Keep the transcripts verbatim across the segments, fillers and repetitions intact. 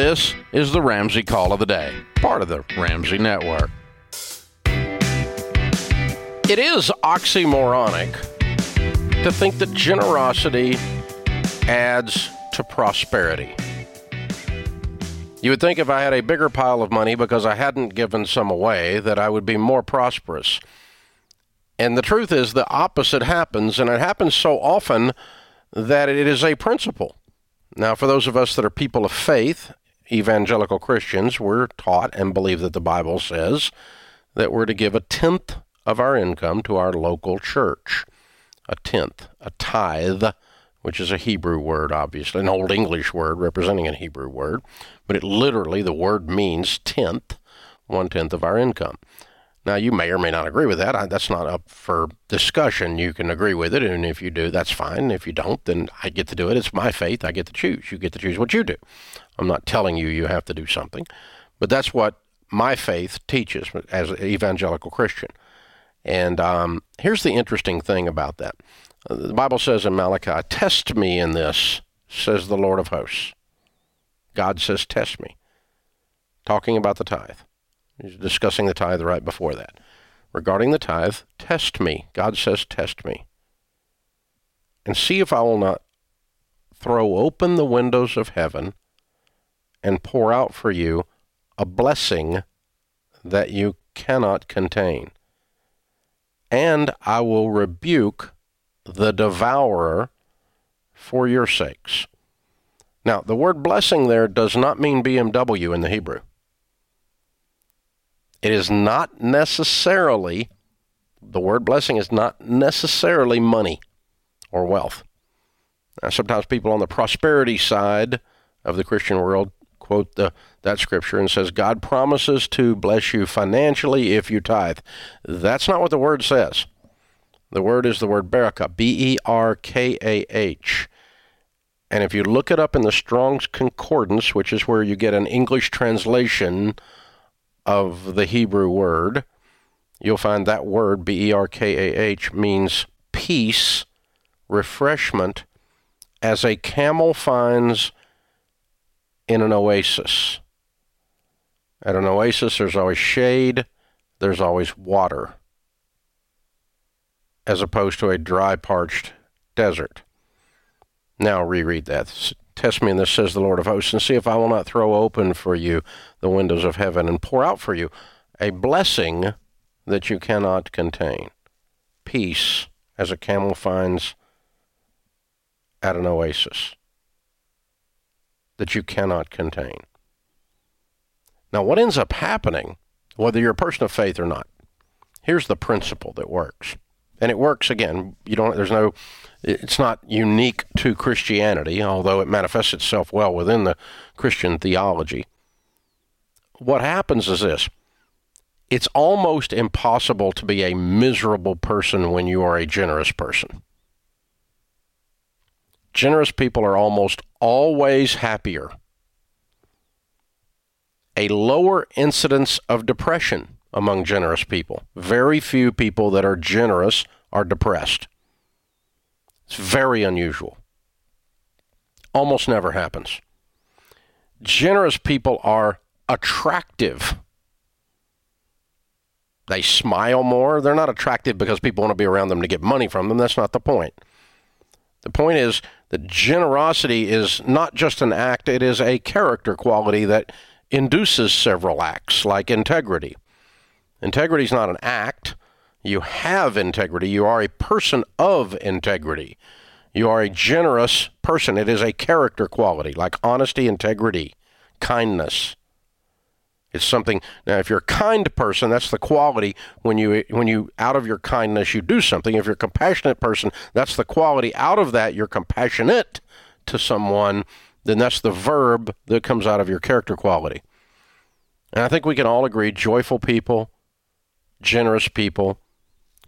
This is the Ramsey Call of the Day, part of the Ramsey Network. It is oxymoronic to think that generosity adds to prosperity. You would think if I had a bigger pile of money because I hadn't given some away that I would be more prosperous. And the truth is the opposite happens, and it happens so often that it is a principle. Now, for those of us that are people of faith, evangelical Christians, we're taught and believe that the Bible says that we're to give a tenth of our income to our local church. A tenth, a tithe, which is a Hebrew word, obviously, an Old English word representing a Hebrew word, but it literally, the word means tenth, one-tenth of our income. Now, you may or may not agree with that. I, that's not up for discussion. You can agree with it, and if you do, that's fine. If you don't, then I get to do it. It's my faith. I get to choose. You get to choose what you do. I'm not telling you you have to do something, but that's what my faith teaches as an evangelical Christian. And um, here's the interesting thing about that. The Bible says in Malachi, "Test me in this," says the Lord of hosts. God says, "Test me." Talking about the tithe. He's discussing the tithe right before that. Regarding the tithe, test me. God says, test me. And see if I will not throw open the windows of heaven and pour out for you a blessing that you cannot contain. And I will rebuke the devourer for your sakes. Now, the word blessing there does not mean B M W in the Hebrew. It is not necessarily, the word blessing is not necessarily money or wealth. Now, sometimes people on the prosperity side of the Christian world quote the, that scripture and says, God promises to bless you financially if you tithe. That's not what the word says. The word is the word berakah, B E R K A H. And if you look it up in the Strong's Concordance, which is where you get an English translation of the Hebrew word, you'll find that word, B E R K A H, means peace, refreshment, as a camel finds in an oasis. At an oasis, there's always shade, there's always water, as opposed to a dry, parched desert. Now reread that. Test me in this, says the Lord of hosts, and see if I will not throw open for you the windows of heaven and pour out for you a blessing that you cannot contain. Peace, as a camel finds at an oasis, that you cannot contain. Now, what ends up happening, whether you're a person of faith or not, here's the principle that works. And it works, again, you don't, there's no, it's not unique to Christianity, although it manifests itself well within the Christian theology. What happens is this. It's almost impossible to be a miserable person when you are a generous person. Generous people are almost always happier. A lower incidence of depression among generous people. Very few people that are generous are depressed. It's very unusual. Almost never happens. Generous people are attractive. They smile more. They're not attractive because people want to be around them to get money from them. That's not the point. The point is that generosity is not just an act. It is a character quality that induces several acts, like integrity. Integrity is not an act. You have integrity. You are a person of integrity. You are a generous person. It is a character quality, like honesty, integrity, kindness. It's something. Now, if you're a kind person, that's the quality. When you, when you, out of your kindness, you do something. If you're a compassionate person, that's the quality. Out of that, you're compassionate to someone. Then that's the verb that comes out of your character quality. And I think we can all agree, joyful people, generous people,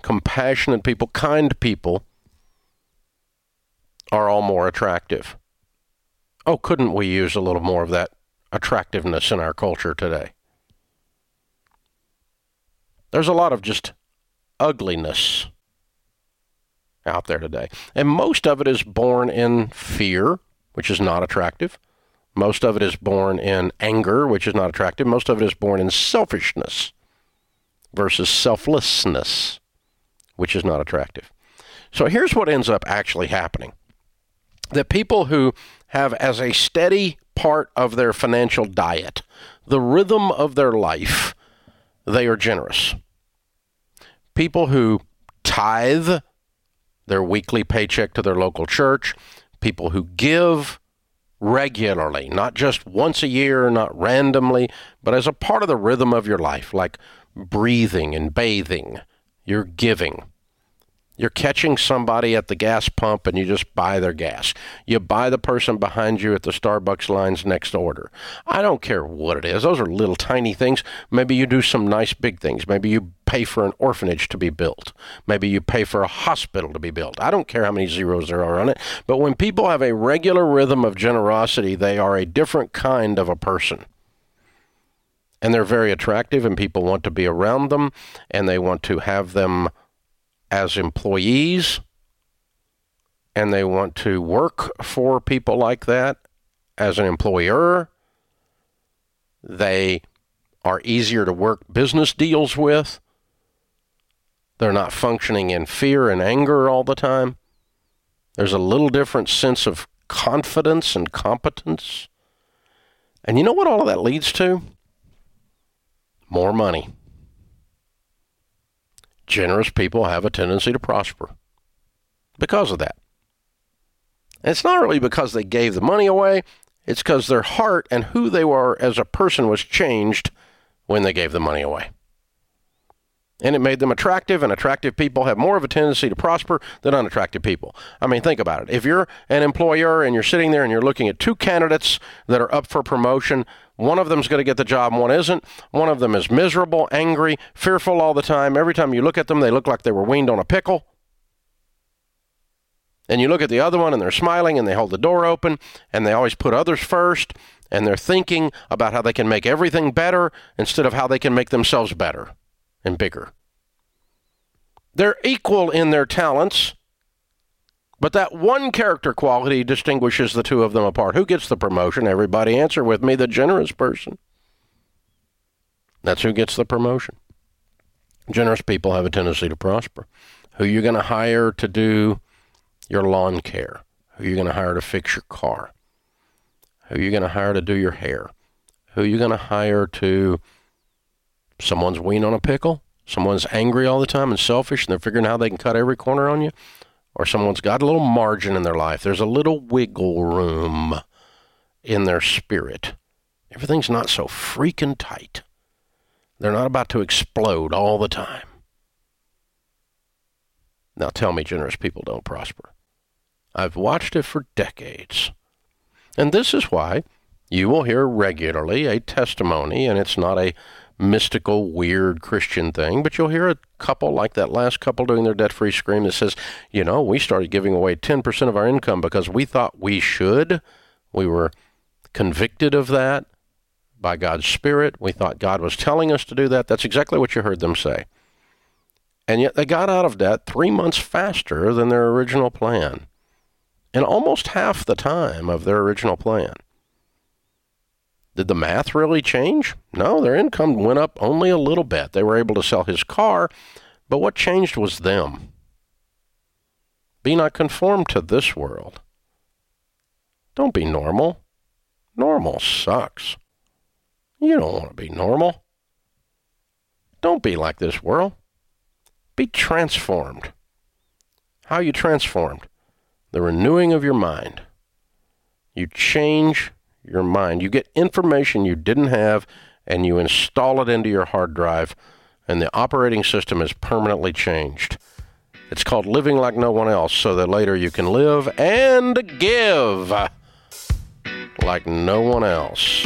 compassionate people, kind people are all more attractive. Oh, couldn't we use a little more of that attractiveness in our culture today? There's a lot of just ugliness out there today. And most of it is born in fear, which is not attractive. Most of it is born in anger, which is not attractive. Most of it is born in selfishness versus selflessness, which is not attractive. So here's what ends up actually happening. The people who have as a steady part of their financial diet, the rhythm of their life, they are generous. People who tithe their weekly paycheck to their local church, people who give regularly, not just once a year, not randomly, but as a part of the rhythm of your life, like breathing and bathing, you're giving. You're catching somebody at the gas pump and you just buy their gas. You buy the person behind you at the Starbucks line's next order. I don't care what it is. Those are little tiny things. Maybe you do some nice big things. Maybe you pay for an orphanage to be built. Maybe you pay for a hospital to be built. I don't care how many zeros there are on it. But when people have a regular rhythm of generosity, they are a different kind of a person. And they're very attractive and people want to be around them and they want to have them as employees, and they want to work for people like that as an employer. They are easier to work business deals with. They're not functioning in fear and anger all the time. There's a little different sense of confidence and competence. And you know what all of that leads to? More money. Generous people have a tendency to prosper because of that. And it's not really because they gave the money away. It's because their heart and who they were as a person was changed when they gave the money away. And it made them attractive, and attractive people have more of a tendency to prosper than unattractive people. I mean, think about it. If you're an employer and you're sitting there and you're looking at two candidates that are up for promotion, one of them's going to get the job and one isn't. One of them is miserable, angry, fearful all the time. Every time you look at them, they look like they were weaned on a pickle. And you look at the other one and they're smiling and they hold the door open and they always put others first and they're thinking about how they can make everything better instead of how they can make themselves better and bigger. They're equal in their talents, but that one character quality distinguishes the two of them apart. Who gets the promotion? Everybody answer with me, the generous person. That's who gets the promotion. Generous people have a tendency to prosper. Who are you going to hire to do your lawn care? Who are you going to hire to fix your car? Who are you going to hire to do your hair? Who are you going to hire to... Someone's weaned on a pickle, someone's angry all the time and selfish, and they're figuring out how they can cut every corner on you, or someone's got a little margin in their life. There's a little wiggle room in their spirit. Everything's not so freaking tight. They're not about to explode all the time. Now tell me generous people don't prosper. I've watched it for decades. And this is why you will hear regularly a testimony, and it's not a mystical, weird Christian thing, but you'll hear a couple like that last couple doing their debt-free scream that says, you know, we started giving away ten percent of our income because we thought we should. We were convicted of that by God's Spirit. We thought God was telling us to do that. That's exactly what you heard them say. And yet they got out of debt three months faster than their original plan, and almost half the time of their original plan. Did the math really change? No, their income went up only a little bit. They were able to sell his car, but what changed was them. Be not conformed to this world. Don't be normal. Normal sucks. You don't want to be normal. Don't be like this world. Be transformed. How are you transformed? The renewing of your mind. You change your mind. You get information you didn't have, and you install it into your hard drive, and the operating system is permanently changed. It's called living like no one else, so that later you can live and give like no one else.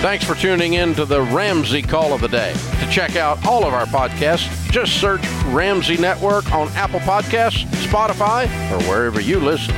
Thanks for tuning in to the Ramsey Call of the Day. To check out all of our podcasts, just search Ramsey Network on Apple Podcasts, Spotify, or wherever you listen.